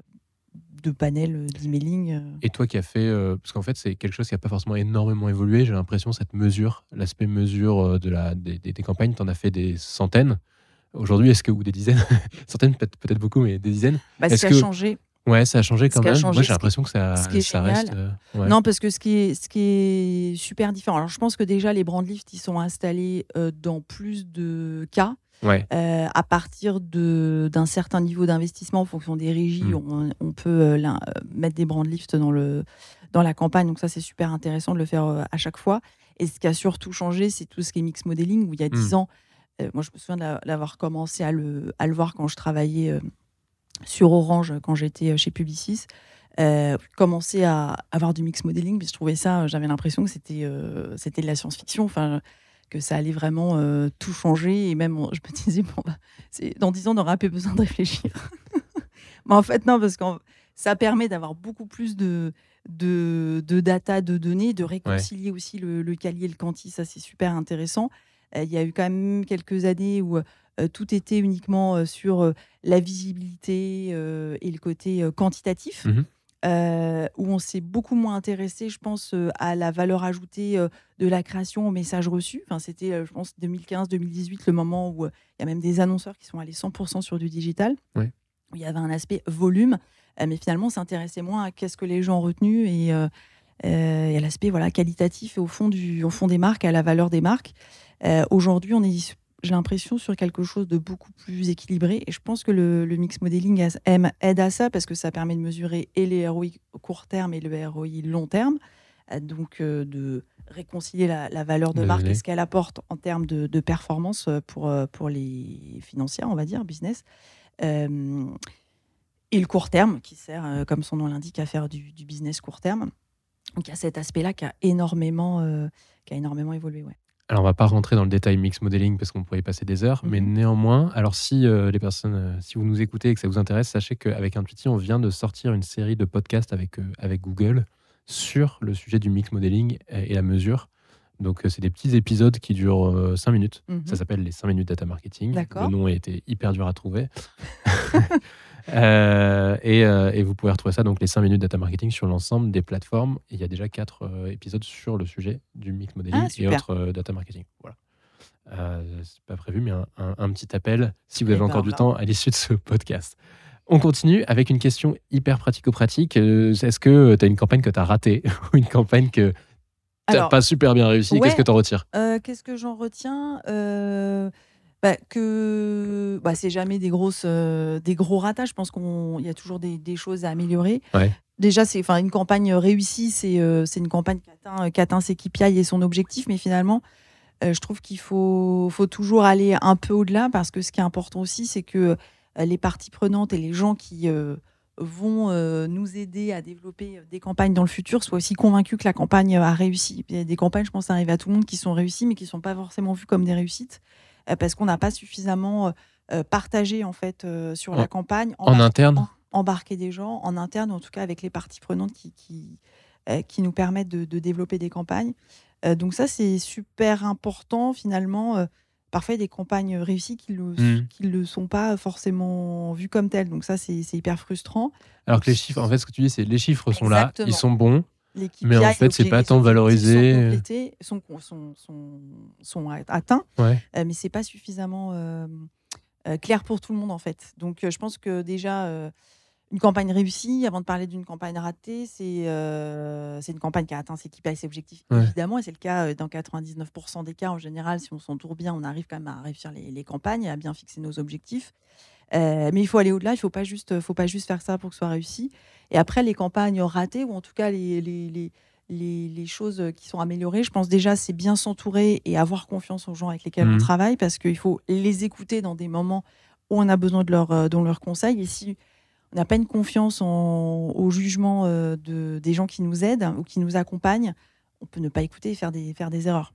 de panel euh, d'emailing. Euh. Et toi qui as fait, euh, parce qu'en fait, c'est quelque chose qui n'a pas forcément énormément évolué, j'ai l'impression, cette mesure, l'aspect mesure de la, des, des, des campagnes, tu en as fait des centaines. Aujourd'hui, est-ce que, ou des dizaines, centaines, peut-être, peut-être beaucoup, mais des dizaines. Bah, est-ce que ça a changé? Ouais, ça a changé quand ce même. Changé, Moi, j'ai l'impression que ça, ça reste. Euh, ouais. Non, parce que ce qui est, ce qui est super différent. Alors, je pense que déjà, les brand lift, ils sont installés euh, dans plus de cas. Ouais. Euh, à partir de, d'un certain niveau d'investissement, en fonction des régies, mmh. on, on peut euh, là, mettre des brand lift dans, le, dans la campagne. Donc, ça, c'est super intéressant de le faire euh, à chaque fois. Et ce qui a surtout changé, c'est tout ce qui est mix modeling, où il y a dix mmh. ans, euh, moi, je me souviens d'avoir commencé à le, à le voir quand je travaillais. Euh, sur Orange, quand j'étais chez Publicis, euh, commençais à avoir du mix modeling, puis je trouvais ça, j'avais l'impression que c'était, euh, c'était de la science-fiction, enfin, que ça allait vraiment euh, tout changer, et même, on, je me disais, bon, bah, c'est, dans dix ans, on n'aura plus besoin de réfléchir. Mais en fait, non, parce que ça permet d'avoir beaucoup plus de, de, de data, de données, de réconcilier ouais. aussi le, le quali et le quanti, ça, c'est super intéressant. Il euh, y a eu quand même quelques années où... tout était uniquement sur la visibilité euh, et le côté quantitatif, mmh. euh, où on s'est beaucoup moins intéressé, je pense, à la valeur ajoutée de la création au message reçu. Enfin, c'était, je pense, deux mille quinze deux mille dix-huit, le moment où il euh, y a même des annonceurs qui sont allés cent pour cent sur du digital, oui. où il y avait un aspect volume, euh, mais finalement, on s'intéressait moins à qu'est-ce que les gens ont retenu et, euh, euh, et à l'aspect voilà, qualitatif et au fond, du, au fond des marques, à la valeur des marques. Euh, aujourd'hui, on est... j'ai l'impression sur quelque chose de beaucoup plus équilibré. Et je pense que le, le mix modeling aide à ça parce que ça permet de mesurer et les R O I court terme et le R O I long terme. Donc, euh, de réconcilier la, la valeur de marque et ce qu'elle apporte en termes de, de performance pour, pour les financières, on va dire, business. Euh, et le court terme qui sert, comme son nom l'indique, à faire du, du business court terme. Donc, il y a cet aspect-là qui a énormément, euh, qui a énormément évolué, ouais. Alors, on ne va pas rentrer dans le détail mix modeling parce qu'on pourrait y passer des heures, mmh. mais néanmoins, alors si euh, les personnes, euh, si vous nous écoutez et que ça vous intéresse, sachez qu'avec Intuiti, on vient de sortir une série de podcasts avec, euh, avec Google sur le sujet du mix modeling et, et la mesure. Donc, euh, c'est des petits épisodes qui durent euh, cinq minutes. Mmh. Ça s'appelle les cinq minutes data marketing. D'accord. Le nom a été hyper dur à trouver. euh, et, euh, et vous pouvez retrouver ça, donc les cinq minutes data marketing sur l'ensemble des plateformes. Et il y a déjà quatre euh, épisodes sur le sujet du mix modeling ah, et autres euh, data marketing. Voilà. Euh, c'est pas prévu, mais un, un, un petit appel si vous avez et encore ben, du temps à l'issue de ce podcast. On continue avec une question hyper pratico-pratique. Euh, est-ce que tu as une campagne que tu as ratée ou une campagne que tu n'as pas super bien réussi? Ouais, qu'est-ce que tu en retires? euh, Qu'est-ce que j'en retiens? euh... bah, que bah, c'est jamais des, grosses, euh, des gros ratages. Je pense qu'il y a toujours des, des choses à améliorer. Ouais. Déjà, c'est, une campagne réussie, c'est, euh, c'est une campagne qui atteint, qui atteint ses K P I et son objectif. Mais finalement, euh, je trouve qu'il faut, faut toujours aller un peu au-delà, parce que ce qui est important aussi, c'est que euh, les parties prenantes et les gens qui... Euh, vont euh, nous aider à développer des campagnes dans le futur, soient aussi convaincus que la campagne a réussi. Il y a des campagnes, je pense, arrivent à tout le monde qui sont réussies, mais qui ne sont pas forcément vues comme des réussites, euh, parce qu'on n'a pas suffisamment euh, partagé en fait, euh, sur en, la campagne. En interne embarquer des gens, en interne, en tout cas avec les parties prenantes qui, qui, euh, qui nous permettent de, de développer des campagnes. Euh, donc ça, c'est super important, finalement. Euh, Parfois, des campagnes réussies qui ne le, mmh. le sont pas forcément vues comme telles. Donc ça, c'est, c'est hyper frustrant. Alors que les chiffres, en fait, ce que tu dis, c'est les chiffres sont Exactement. là, ils sont bons, mais en fait, c'est pas tant valorisé. Sont complétés, sont, sont, sont, sont atteints, ouais. euh, mais c'est pas suffisamment euh, euh, clair pour tout le monde, en fait. Donc, euh, je pense que déjà, euh, une campagne réussie, avant de parler d'une campagne ratée, c'est, euh, c'est une campagne qui a atteint ses K P I, ses objectifs, ouais. évidemment, et c'est le cas dans quatre-vingt-dix-neuf pour cent des cas. En général, si on s'entoure bien, on arrive quand même à réussir les, les campagnes et à bien fixer nos objectifs. Euh, mais il faut aller au-delà, il ne faut pas juste, faut pas juste faire ça pour que ce soit réussi. Et après, les campagnes ratées, ou en tout cas les, les, les, les, les choses qui sont améliorées, je pense déjà, c'est bien s'entourer et avoir confiance aux gens avec lesquels mmh. on travaille, parce qu'il faut les écouter dans des moments où on a besoin de leur, euh, de leur conseil. Et si on n'a pas une confiance en, au jugement euh, de, des gens qui nous aident ou qui nous accompagnent, on peut ne pas écouter et faire des, faire des erreurs.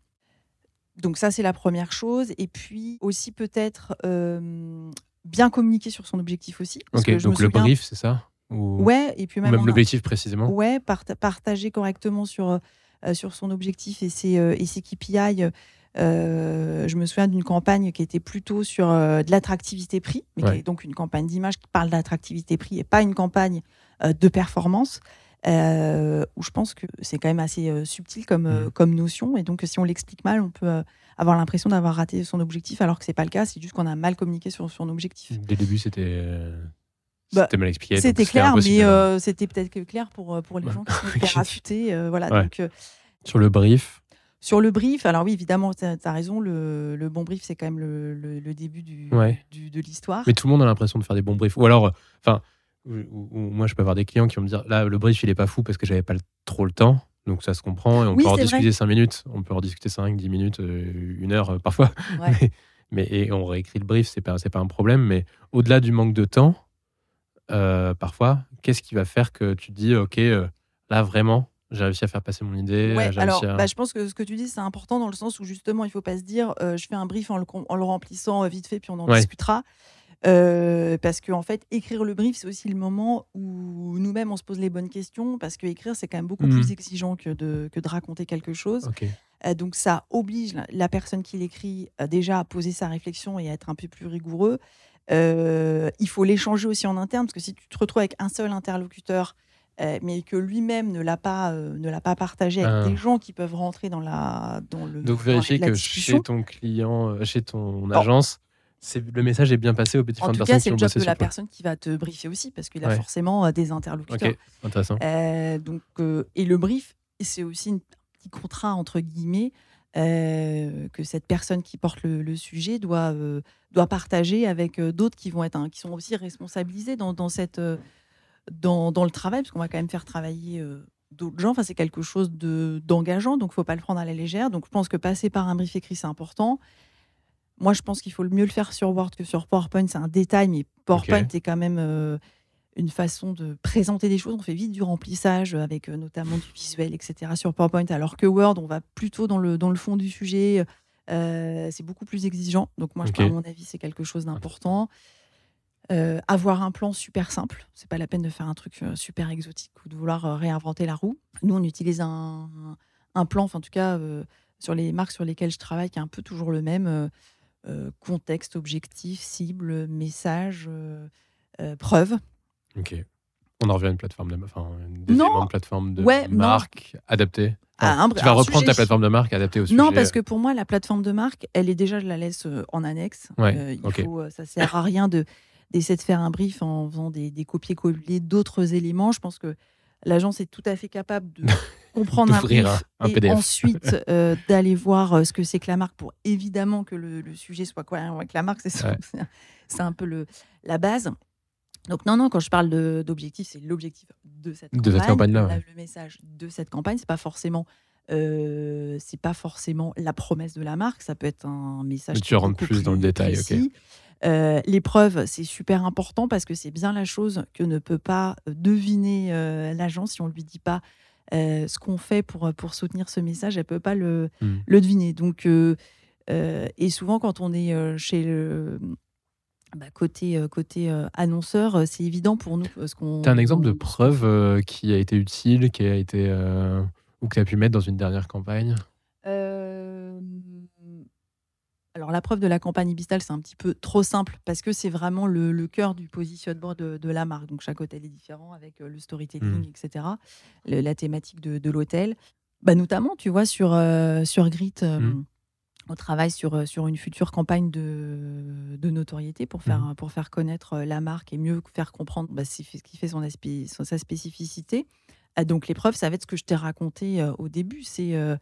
Donc ça, c'est la première chose. Et puis aussi peut-être euh, bien communiquer sur son objectif aussi. Parce okay, que je donc me souviens, le brief, c'est ça ou... Ouais, et puis même, même l'objectif a... précisément. Ouais, parta- partager correctement sur, euh, sur son objectif et ses, euh, et ses K P I. Euh, je me souviens d'une campagne qui était plutôt sur euh, de l'attractivité prix, mais ouais. qui est donc une campagne d'image qui parle d'attractivité prix et pas une campagne euh, de performance, euh, où je pense que c'est quand même assez euh, subtil comme, euh, comme notion, et donc si on l'explique mal, on peut euh, avoir l'impression d'avoir raté son objectif, alors que c'est pas le cas, c'est juste qu'on a mal communiqué sur son objectif. Dès le début, c'était... Euh... Bah, c'était mal expliqué. C'était clair, mais euh, c'était peut-être que clair pour, pour les ouais. gens qui sont hyper affûtés. Euh, voilà, ouais. donc, euh... Sur le brief Sur le brief, alors oui, évidemment, tu as raison, le, le bon brief, c'est quand même le, le, le début du, ouais. du, de l'histoire. Mais tout le monde a l'impression de faire des bons briefs. Ou alors, enfin, moi, je peux avoir des clients qui vont me dire, là, le brief, il est pas fou parce que j'avais pas trop le temps. Donc, ça se comprend. Et on oui, peut en discuter cinq minutes. On peut en discuter cinq, dix minutes, euh, une heure euh, parfois. Ouais. Mais, mais et on réécrit le brief, c'est pas, c'est pas un problème. Mais au-delà du manque de temps, euh, parfois, qu'est-ce qui va faire que tu te dis, OK, euh, là, vraiment, j'ai réussi à faire passer mon idée. Ouais, alors, à... bah, je pense que ce que tu dis, c'est important dans le sens où justement, il ne faut pas se dire euh, je fais un brief en le, en le remplissant vite fait, puis on en ouais. discutera. Euh, parce qu'en en fait, écrire le brief, c'est aussi le moment où nous-mêmes, on se pose les bonnes questions, parce qu'écrire, c'est quand même beaucoup mmh. plus exigeant que de, que de raconter quelque chose. Okay. Euh, donc, ça oblige la, la personne qui l'écrit euh, déjà à poser sa réflexion et à être un peu plus rigoureux. Euh, il faut l'échanger aussi en interne, parce que si tu te retrouves avec un seul interlocuteur, Euh, mais que lui-même ne l'a pas, euh, ne l'a pas partagé avec ah. des gens qui peuvent rentrer dans, la, dans le... Donc, vérifier que chez ton client, chez ton bon. agence, c'est, le message est bien passé aux petites personnes. En tout cas, c'est le job de la personne qui va te briefer aussi, parce qu'il a ouais. forcément des interlocuteurs. Okay. Intéressant. Euh, donc, euh, et le brief, c'est aussi un petit contrat, entre guillemets, Euh, que cette personne qui porte le, le sujet doit, euh, doit partager avec euh, d'autres qui, vont être, hein, qui sont aussi responsabilisés dans, dans cette... Euh, Dans, dans le travail, parce qu'on va quand même faire travailler euh, d'autres gens. Enfin, c'est quelque chose de, d'engageant, donc il ne faut pas le prendre à la légère. Donc, je pense que passer par un brief écrit, c'est important. Moi, je pense qu'il faut mieux le faire sur Word que sur PowerPoint. C'est un détail, mais PowerPoint okay. est quand même euh, une façon de présenter des choses. On fait vite du remplissage, avec euh, notamment du visuel, et cetera sur PowerPoint, alors que Word, on va plutôt dans le, dans le fond du sujet. Euh, c'est beaucoup plus exigeant. Donc, moi, okay. je, à mon avis, c'est quelque chose d'important. Euh, avoir un plan super simple, c'est pas la peine de faire un truc euh, super exotique ou de vouloir euh, réinventer la roue. Nous, on utilise un, un plan, en tout cas euh, sur les marques sur lesquelles je travaille, qui est un peu toujours le même euh, contexte, objectif, cible, message, euh, euh, preuve. Ok. On en revient à une plateforme de, enfin, des éléments de plateforme de ouais, marque non. adaptée. Enfin, br- tu vas reprendre sujet, ta plateforme de marque adaptée au sujet. Non, parce que pour moi, la plateforme de marque, elle est déjà, je la laisse en annexe. Ouais, euh, il okay. faut, ça sert à rien de d'essayer de faire un brief en faisant des, des copier-coller d'autres éléments. Je pense que l'agence est tout à fait capable de comprendre un brief un, un et P D F. Ensuite euh, d'aller voir ce que c'est que la marque pour évidemment que le, le sujet soit cohérent avec la marque, c'est, ça, ouais. c'est, un, c'est un peu le, la base. Donc non, non, quand je parle de, d'objectif, c'est l'objectif de cette campagne. De cette campagne-là. Ouais. Le message de cette campagne, c'est pas forcément... Euh, c'est pas forcément la promesse de la marque, ça peut être un message. Mais tu rentres plus, plus dans le détail, précis. ok. Euh, les preuves, c'est super important parce que c'est bien la chose que ne peut pas deviner euh, l'agent si on lui dit pas euh, ce qu'on fait pour pour soutenir ce message, elle peut pas le mmh. le deviner. Donc euh, euh, et souvent quand on est euh, chez le Bah, côté euh, côté euh, annonceur, euh, c'est évident pour nous parce qu'on. T'as un exemple on... de preuve euh, qui a été utile, qui a été euh... ou que tu as pu mettre dans une dernière campagne euh... Alors, la preuve de la campagne Ibis Styles, c'est un petit peu trop simple parce que c'est vraiment le, le cœur du positionnement de, de la marque. Donc, chaque hôtel est différent avec le storytelling, mmh. et cetera. Le, la thématique de, de l'hôtel. Bah, notamment, tu vois, sur, euh, sur Grit, euh, mmh. on travaille sur, sur une future campagne de, de notoriété pour faire, mmh. pour faire connaître la marque et mieux faire comprendre bah, ce qui fait son aspi, sa spécificité. Donc, l'épreuve, ça va être ce que je t'ai raconté euh, au début. C'est, euh,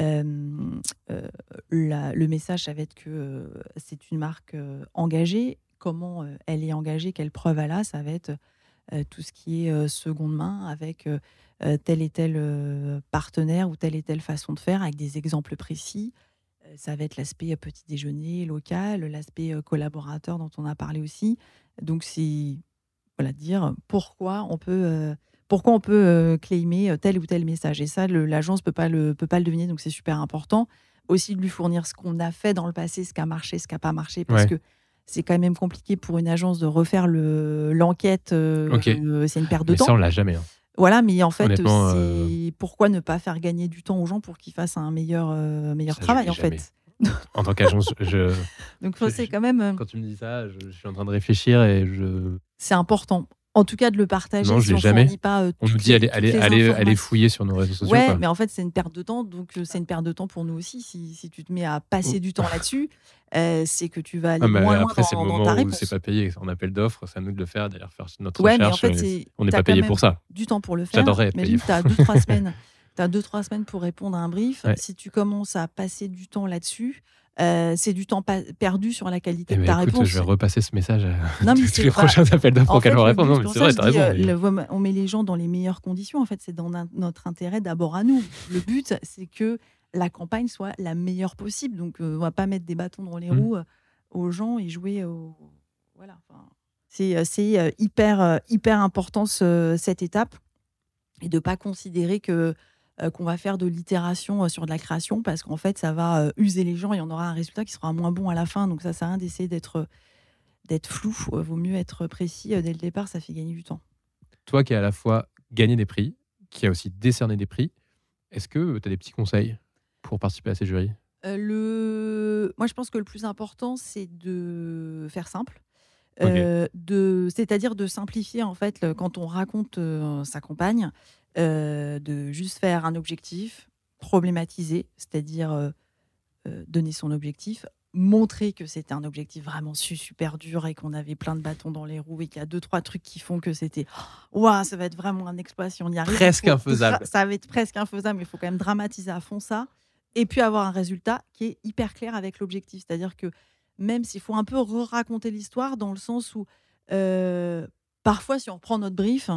euh, euh, la, le message, ça va être que euh, c'est une marque euh, engagée. Comment euh, elle est engagée, quelle preuve elle a ? Ça va être euh, tout ce qui est euh, seconde main avec euh, tel et tel euh, partenaire ou telle et telle façon de faire, avec des exemples précis. Euh, ça va être l'aspect petit déjeuner local, l'aspect euh, collaborateur dont on a parlé aussi. Donc, c'est voilà, dire pourquoi on peut... Euh, Pourquoi on peut euh, claimer tel ou tel message ? Et ça, le, l'agence peut pas le peut pas le deviner, donc c'est super important. Aussi de lui fournir ce qu'on a fait dans le passé, ce qui a marché, ce qui n'a pas marché, parce ouais. que c'est quand même compliqué pour une agence de refaire le, l'enquête. Euh, okay. euh, c'est une perte de mais temps. Ça, on l'a jamais. Hein. Voilà, mais en fait, c'est euh... pourquoi ne pas faire gagner du temps aux gens pour qu'ils fassent un meilleur euh, meilleur ça, travail, en jamais. fait. En tant qu'agence, je. Donc, je, c'est quand même. Quand tu me dis ça, je, je suis en train de réfléchir et je. C'est important. En tout cas, de le partager. Non, je ne l'ai jamais. Pas, euh, on nous dit allez, allez, allez, allez fouiller sur nos réseaux sociaux. Ouais, quoi. Mais en fait, c'est une perte de temps. Donc, c'est une perte de temps pour nous aussi. Si, si tu te mets à passer oh. du temps là-dessus, euh, c'est que tu vas aller ah, moins après, loin dans, c'est le moment dans ta où réponse. C'est pas payé. En appel d'offres, c'est à nous de le faire. D'ailleurs, faire notre ouais, recherche. Mais en fait, on n'est pas payé pour ça. Du temps pour le faire. J'adorerais être payé. Tu as deux, trois semaines. Tu as deux, trois semaines pour répondre à un brief. Ouais. Si tu commences à passer du temps là-dessus. Euh, c'est du temps pa- perdu sur la qualité eh de ta écoute, réponse. Je vais repasser ce message à non, mais tous les pas... prochains appels d'offres pour qu'elle me réponde. Non, mais c'est vrai, t'as raison. Euh, le, on met les gens dans les meilleures conditions. En fait, c'est dans un, notre intérêt d'abord à nous. Le but, c'est que la campagne soit la meilleure possible. Donc, euh, on ne va pas mettre des bâtons dans les mmh. roues euh, aux gens et jouer au. Voilà. Enfin, c'est c'est euh, hyper, euh, hyper important ce, cette étape et de ne pas considérer que. Euh, qu'on va faire de l'itération euh, sur de la création parce qu'en fait, ça va euh, user les gens et on aura un résultat qui sera moins bon à la fin. Donc, ça sert à rien d'essayer d'être, d'être flou. Euh, vaut mieux être précis. Euh, dès le départ, ça fait gagner du temps. Toi qui as à la fois gagné des prix, qui as aussi décerné des prix, est-ce que tu as des petits conseils pour participer à ces jurys ? euh, le... Moi, je pense que le plus important, c'est de faire simple. Okay. Euh, de... C'est-à-dire de simplifier, en fait, le... quand on raconte euh, sa campagne. Euh, de juste faire un objectif, problématiser, c'est-à-dire euh, euh, donner son objectif, montrer que c'était un objectif vraiment super dur et qu'on avait plein de bâtons dans les roues et qu'il y a deux, trois trucs qui font que c'était waouh, ça va être vraiment un exploit si on y arrive. Presque infaisable. Ça va être presque infaisable, mais il faut quand même dramatiser à fond ça et puis avoir un résultat qui est hyper clair avec l'objectif. C'est-à-dire que même s'il faut un peu re-raconter l'histoire dans le sens où euh, parfois, si on reprend notre brief,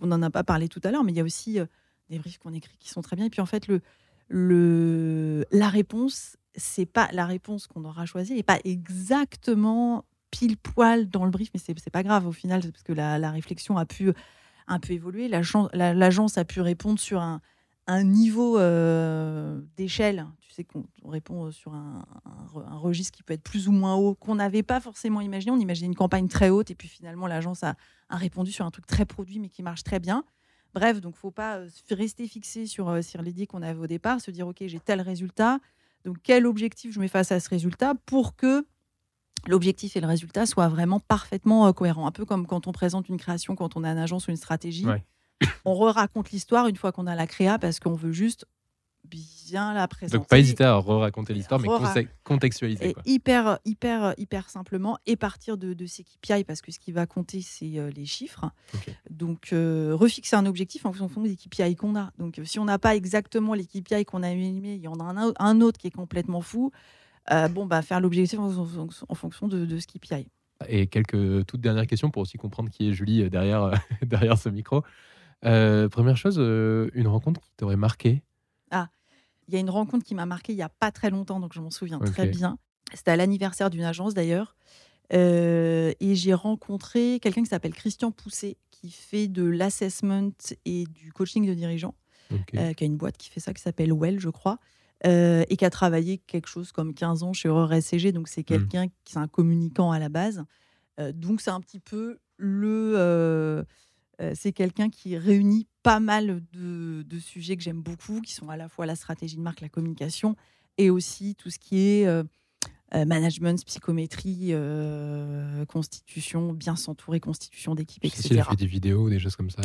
on n'en a pas parlé tout à l'heure, mais il y a aussi euh, des briefs qu'on écrit qui sont très bien. Et puis, en fait, le, le, la réponse, c'est pas la réponse qu'on aura choisie, n'est pas exactement pile poil dans le brief, mais c'est, c'est pas grave au final, parce que la, la réflexion a pu un peu évoluer. La, la, l'agence a pu répondre sur un, un niveau euh, d'échelle. Tu sais qu'on répond sur un, un, un registre qui peut être plus ou moins haut, qu'on n'avait pas forcément imaginé. On imaginait une campagne très haute, et puis finalement, l'agence a. a répondu sur un truc très produit, mais qui marche très bien. Bref, donc, il ne faut pas euh, rester fixé sur, euh, sur l'idée qu'on avait au départ, se dire, OK, j'ai tel résultat, donc quel objectif je mets face à ce résultat pour que l'objectif et le résultat soient vraiment parfaitement euh, cohérents. Un peu comme quand on présente une création, quand on a une agence ou une stratégie. Ouais. On re-raconte l'histoire une fois qu'on a la créa, parce qu'on veut juste bien la présenter. Donc, pas hésiter à re-raconter l'histoire, mais conse- contextualiser. Quoi. Hyper, hyper, hyper simplement, et partir de, de ces K P I, parce que ce qui va compter, c'est euh, les chiffres. Okay. Donc, euh, refixer un objectif en fonction des K P I qu'on a. Donc, si on n'a pas exactement les K P I qu'on a éliminés, il y en a un, un autre qui est complètement fou, euh, bon, bah, faire l'objectif en, en, en fonction de, de ce K P I. Et quelques toutes dernières questions pour aussi comprendre qui est Julie derrière, euh, derrière ce micro. Euh, première chose, euh, une rencontre qui t'aurait marqué? Ah, il y a une rencontre qui m'a marquée il n'y a pas très longtemps, donc je m'en souviens okay. très bien. C'était à l'anniversaire d'une agence d'ailleurs. Euh, et j'ai rencontré quelqu'un qui s'appelle Christian Pousset, qui fait de l'assessment et du coaching de dirigeants, okay. euh, qui a une boîte qui fait ça, qui s'appelle Well, je crois, euh, et qui a travaillé quelque chose comme quinze ans chez R S C G. Donc c'est quelqu'un mmh. qui est un communicant à la base. Euh, donc c'est un petit peu le... Euh, c'est quelqu'un qui réunit pas mal de, de sujets que j'aime beaucoup, qui sont à la fois la stratégie de marque, la communication, et aussi tout ce qui est euh, management, psychométrie, euh, constitution, bien s'entourer, constitution d'équipe, et cetera. Est-ce qu'il a fait des vidéos ou des choses comme ça?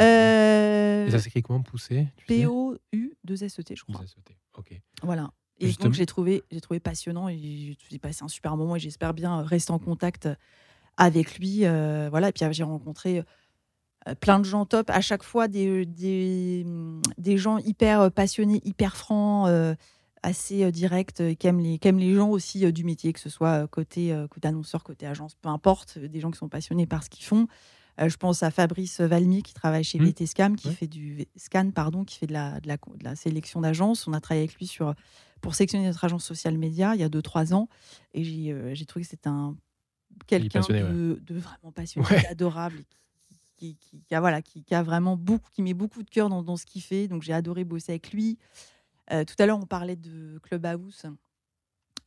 euh... Et ça s'écrit comment? Poussé P O U deux S E T, je crois. deux S E T, ok. Voilà. Et Justement. donc, j'ai trouvé, j'ai trouvé passionnant, et j'ai passé un super moment, et j'espère bien rester en contact avec lui. Euh, voilà. Et puis, j'ai rencontré... plein de gens top, à chaque fois des, des, des gens hyper passionnés, hyper francs, euh, assez directs, euh, qui aiment les, qui aiment les gens aussi euh, du métier, que ce soit côté, euh, côté annonceur, côté agence, peu importe, des gens qui sont passionnés par ce qu'ils font. Euh, je pense à Fabrice Valmy qui travaille chez mmh. V T Scam, qui ouais. fait du scan, pardon, qui fait de la, de la, de la sélection d'agences. On a travaillé avec lui sur, pour sélectionner notre agence social média il y a deux trois ans, et j'ai, euh, j'ai trouvé que c'était un, quelqu'un passionné, de, ouais. de vraiment passionné, ouais. adorable, et qui Qui, qui, qui, a, voilà, qui, qui a vraiment beaucoup, qui met beaucoup de cœur dans, dans ce qu'il fait. Donc j'ai adoré bosser avec lui. Euh, tout à l'heure on parlait de Clubhouse.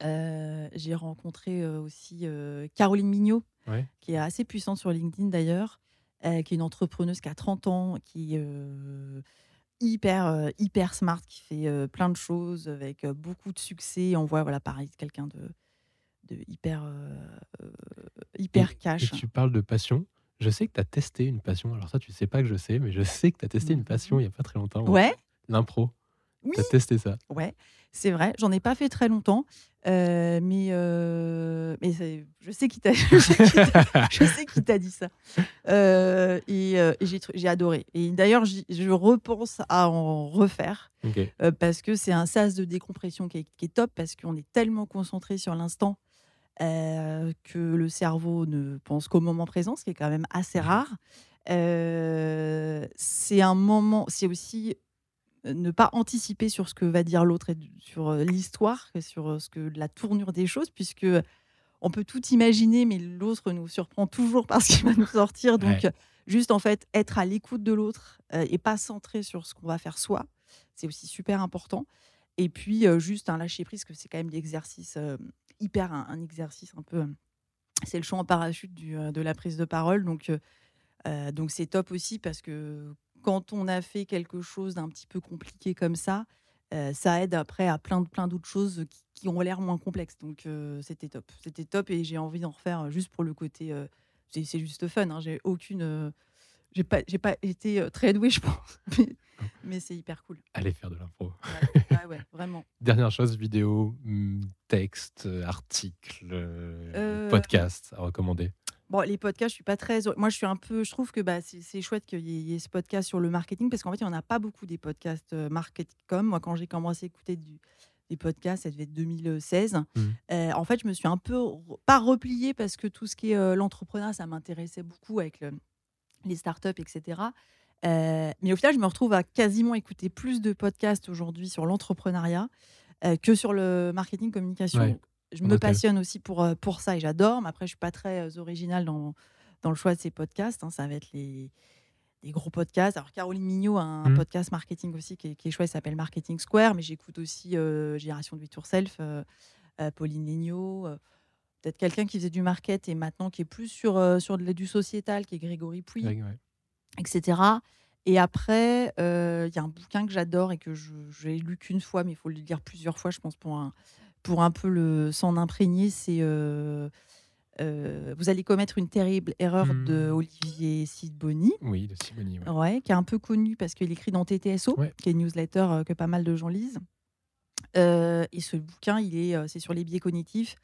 Euh, j'ai rencontré euh, aussi euh, Caroline Mignot, ouais. qui est assez puissante sur LinkedIn d'ailleurs, euh, qui est une entrepreneuse qui a trente ans, qui est euh, hyper euh, hyper smart, qui fait euh, plein de choses avec euh, beaucoup de succès. On voit voilà pareil quelqu'un de, de hyper euh, hyper et, cash. Et tu parles de passion. Je sais que tu as testé une passion. Alors ça, tu sais pas que je sais, mais je sais que tu as testé une passion il n'y a pas très longtemps. Ouais. Hein. L'impro. Oui. Tu as testé ça. Ouais, c'est vrai. J'en ai pas fait très longtemps. Euh, mais euh, mais c'est, je sais qui t'a, je sais qui t'a, je sais qui t'a dit ça. Euh, et euh, j'ai, j'ai adoré. Et d'ailleurs, je repense à en refaire. Okay. Euh, parce que c'est un sas de décompression qui est, qui est top, parce qu'on est tellement concentré sur l'instant. Euh, que le cerveau ne pense qu'au moment présent, ce qui est quand même assez rare. Euh, c'est un moment, c'est aussi ne pas anticiper sur ce que va dire l'autre et sur l'histoire, sur ce que la tournure des choses, puisque on peut tout imaginer, mais l'autre nous surprend toujours parce qu'il va nous sortir. Donc, ouais. juste en fait, être à l'écoute de l'autre euh, et pas centré sur ce qu'on va faire soi, c'est aussi super important. Et puis, euh, juste un lâcher prise, que c'est quand même l'exercice. Euh, hyper un, un exercice un peu, c'est le chant en parachute du, de la prise de parole, donc, euh, donc c'est top aussi, parce que quand on a fait quelque chose d'un petit peu compliqué comme ça, euh, ça aide après à plein, plein d'autres choses qui, qui ont l'air moins complexes, donc euh, c'était top, c'était top, et j'ai envie d'en refaire juste pour le côté, euh, c'est, c'est juste fun, hein, j'ai aucune... Euh, J'ai pas, j'ai pas été très douée, je pense, mais, mais c'est hyper cool. Allez faire de l'impro. Ouais, ouais, ouais, vraiment. Dernière chose, vidéo, texte, article, euh... podcast à recommander. Bon, les podcasts, je suis pas très... Moi, je suis un peu... Je trouve que bah, c'est, c'est chouette qu'il y ait, y ait ce podcast sur le marketing, parce qu'en fait, il n'y en a pas beaucoup des podcasts market com. Moi, quand j'ai commencé à écouter du... des podcasts, ça devait être deux mille seize. Mmh. Euh, en fait, je me suis un peu... Re... Pas repliée, parce que tout ce qui est euh, l'entrepreneuriat, ça m'intéressait beaucoup avec le... les startups, et cetera. Euh, mais au final, je me retrouve à quasiment écouter plus de podcasts aujourd'hui sur l'entrepreneuriat euh, que sur le marketing communication. Ouais, je me passionne aussi pour, pour ça, et j'adore. Mais après, je ne suis pas très originale dans, dans le choix de ces podcasts. Hein. Ça va être les, les gros podcasts. Alors, Caroline Mignot a un mmh. podcast marketing aussi qui est, qui est chouette, s'appelle Marketing Square. Mais j'écoute aussi euh, Génération Do It Yourself, euh, euh, Pauline Laigneau... Euh, peut-être quelqu'un qui faisait du market et maintenant qui est plus sur, euh, sur de, du sociétal, qui est Grégory Pouy, ouais, ouais. et cetera. Et après, il euh, y a un bouquin que j'adore et que je, je n'ai lu qu'une fois, mais il faut le lire plusieurs fois, je pense, pour un, pour un peu le, s'en imprégner. C'est euh, Euh, vous allez commettre une terrible erreur mmh. de Olivier Sidboni. Oui, de Sidboni. Ouais. Ouais, qui est un peu connu parce qu'il écrit dans T T S O, ouais. qui est une newsletter que pas mal de gens lisent. Euh, et ce bouquin, il est, c'est sur les biais cognitifs.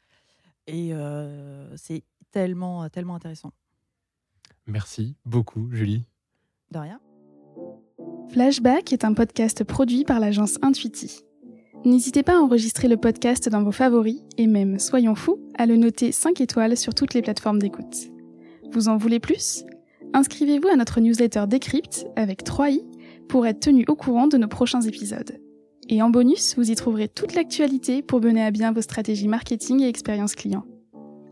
Et euh, c'est tellement, tellement intéressant. Merci beaucoup, Julie. De rien. Flashback est un podcast produit par l'agence Intuiti. N'hésitez pas à enregistrer le podcast dans vos favoris et même, soyons fous, à le noter cinq étoiles sur toutes les plateformes d'écoute. Vous en voulez plus ? Inscrivez-vous à notre newsletter Décrypte avec trois i pour être tenu au courant de nos prochains épisodes. Et en bonus, vous y trouverez toute l'actualité pour mener à bien vos stratégies marketing et expérience client.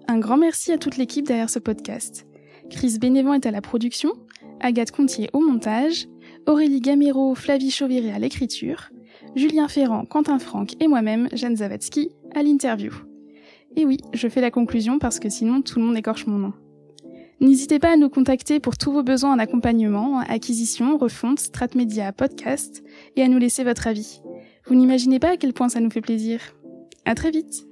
Un grand merci à toute l'équipe derrière ce podcast. Chris Bénévent est à la production, Agathe Contier au montage, Aurélie Gamero, Flavie Chauviré à l'écriture, Julien Ferrand, Quentin Franck et moi-même, Jeanne Zawadzki, à l'interview. Et oui, je fais la conclusion parce que sinon tout le monde écorche mon nom. N'hésitez pas à nous contacter pour tous vos besoins en accompagnement, acquisition, refonte, strat média, podcast, et à nous laisser votre avis. Vous n'imaginez pas à quel point ça nous fait plaisir. À très vite!